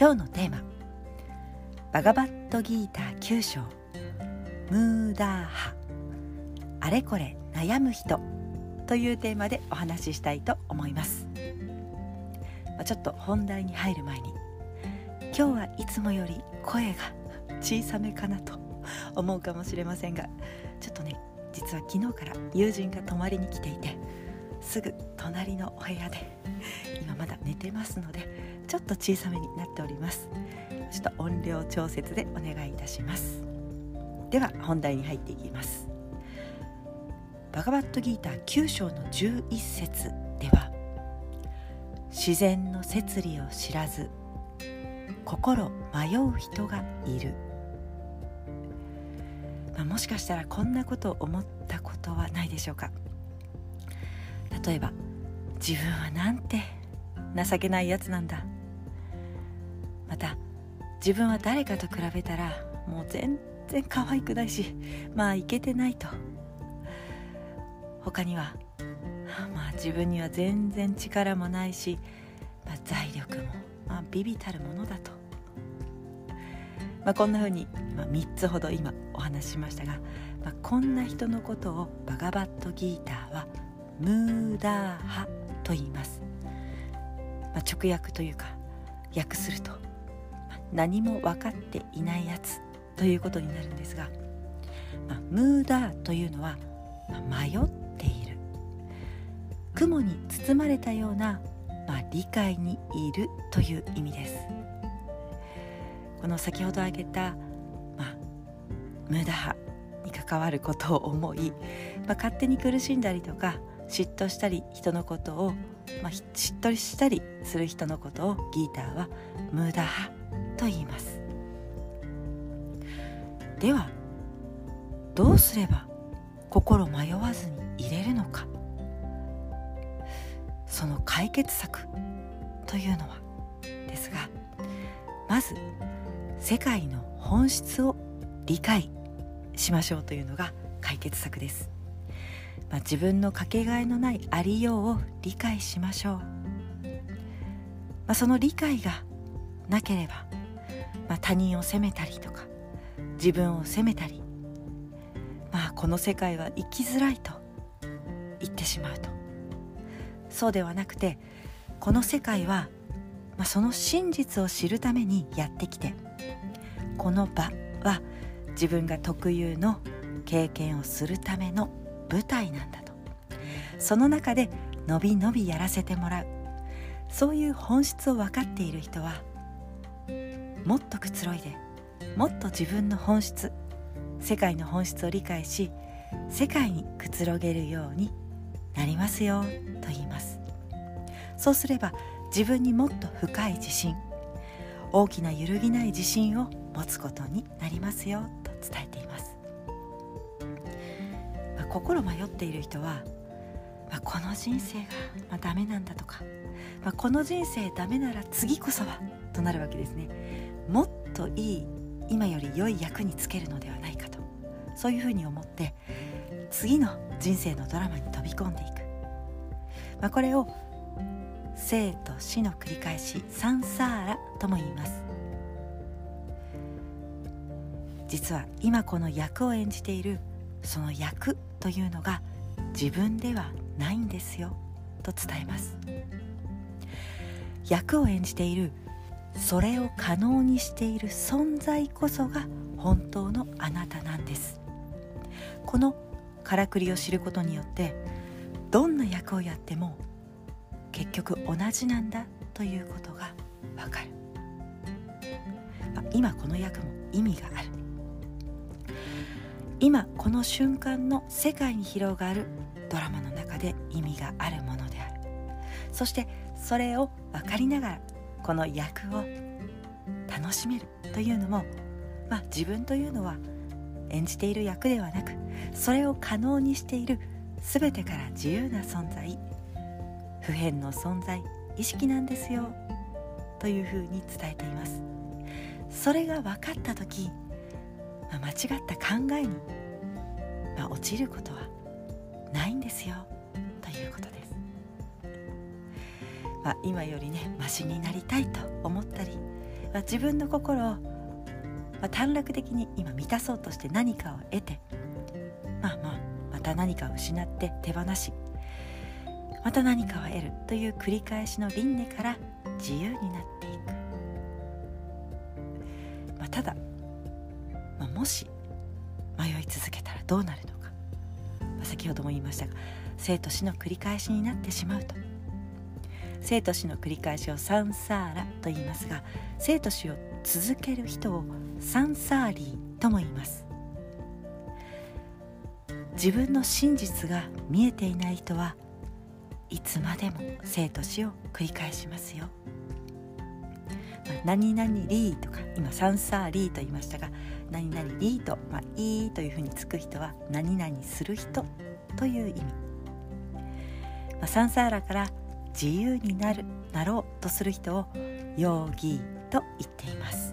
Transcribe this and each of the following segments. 今日のテーマ、バガバットギーター9章ムーダーハ、あれこれ悩む人というテーマでお話ししたいと思います。ちょっと本題に入る前に、今日はいつもより声が小さめかなと思うかもしれませんが、ちょっとね、実は昨日から友人が泊まりに来ていて、すぐ隣のお部屋で今まだ寝てますので、ちょっと小さめになっております。ちょっと音量調節でお願いいたします。では本題に入っていきます。バガバットギーター9章の11節では、自然の摂理を知らず心迷う人がいる。もしかしたらこんなことを思ったことはないでしょうか。例えば、自分はなんて情けないやつなんだ、また自分は誰かと比べたらもう全然可愛くないし、まあイケてないと。他には、まあ自分には全然力もないし、まあ、財力も、まあ、微々たるものだと。こんな風に3つほど今お話ししましたが、こんな人のことをバガバットギーターはムーダーハと言います。直訳というか、訳すると何も分かっていないやつということになるんですが、ムーダーというのは迷っている、雲に包まれたような、理解にいるという意味です。この先ほど挙げた、ムーダーハに関わることを思い、勝手に苦しんだりとか嫉妬したり、人のことを、嫉妬したりする人のことをギーターはムーダーハと言います。ではどうすれば心迷わずにいれるのか、その解決策というのはですが、まず世界の本質を理解しましょうというのが解決策です。自分のかけがえのないありようを理解しましょう。その理解がなければ、他人を責めたりとか自分を責めたり、この世界は生きづらいと言ってしまうと。そうではなくて、この世界はその真実を知るためにやってきて、この場は自分が特有の経験をするための舞台なんだと。その中でのびのびやらせてもらう、そういう本質を分かっている人は、もっとくつろいで、もっと自分の本質、世界の本質を理解し、世界にくつろげるようになりますよと言います。そうすれば自分にもっと深い自信、大きな揺るぎない自信を持つことになりますよと伝えています。心迷っている人は、この人生がダメなんだとか、この人生ダメなら次こそはとなるわけですね。もっといい、今より良い役につけるのではないかと、そういうふうに思って次の人生のドラマに飛び込んでいく。これを生と死の繰り返し、サンサーラとも言います。実は今この役を演じている、その役というのが自分ではないんですよと伝えます。役を演じている、それを可能にしている存在こそが本当のあなたなんです。このからくりを知ることによって、どんな役をやっても結局同じなんだということがわかる。今この役も意味がある。今この瞬間の世界に広がるドラマの中で意味があるものである。そしてそれを分かりながら、この役を楽しめるというのも、自分というのは演じている役ではなく、それを可能にしているすべてから自由な存在、不変の存在、意識なんですよというふうに伝えています。それが分かったとき、間違った考えに、陥ることはないんですよということです。今よりね、マシになりたいと思ったり、自分の心を、短絡的に今満たそうとして何かを得て、また何かを失って手放し、また何かを得るという繰り返しの輪廻から自由になっていく。ただ、もし迷い続けたらどうなるのか、先ほども言いましたが、生と死の繰り返しになってしまうと。生と死の繰り返しをサンサーラと言いますが、生と死を続ける人をサンサーリーとも言います。自分の真実が見えていない人はいつまでも生と死を繰り返しますよ。何々リーとか、今サンサーリーと言いましたが、何々リーと、いいというふうにつく人は何々する人という意味。サンサーラから自由になろうとする人をヨーギーと言っています。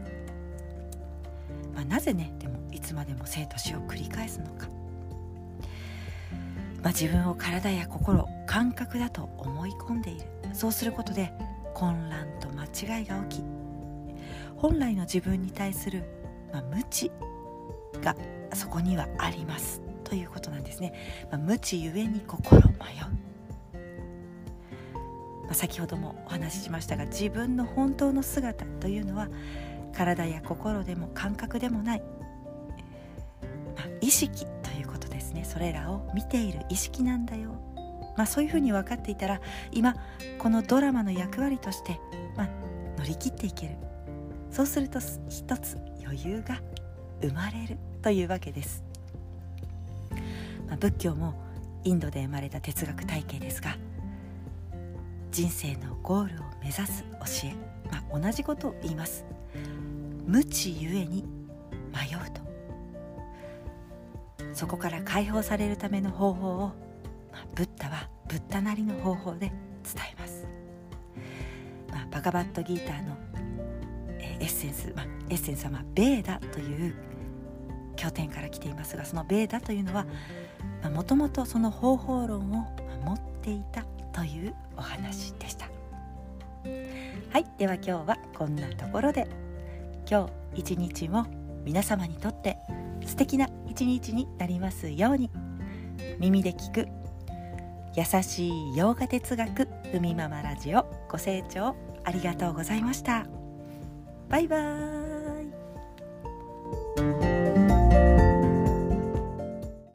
なぜね、でもいつまでも生と死を繰り返すのか。自分を体や心、感覚だと思い込んでいる。そうすることで混乱と間違いが起き、本来の自分に対する、無知がそこにはありますということなんですね。無知ゆえに心迷う。先ほどもお話ししましたが、自分の本当の姿というのは体や心でも感覚でもない、意識ということですね。それらを見ている意識なんだよ。そういうふうに分かっていたら、今このドラマの役割として、乗り切っていける。そうすると一つ余裕が生まれるというわけです。仏教もインドで生まれた哲学体系ですが、人生のゴールを目指す教え、同じことを言います。無知ゆえに迷うと。そこから解放されるための方法を、ブッダはブッダなりの方法で伝えます。バガバッドギーターのエッセンスはベーダという経典から来ていますが、そのベーダというのはもともとその方法論を持っていたというお話でした。はい、では今日はこんなところで、今日一日も皆様にとって素敵な一日になりますように。耳で聞く優しい洋画哲学、海ママラジオ、ご清聴ありがとうございました。バイバーイ。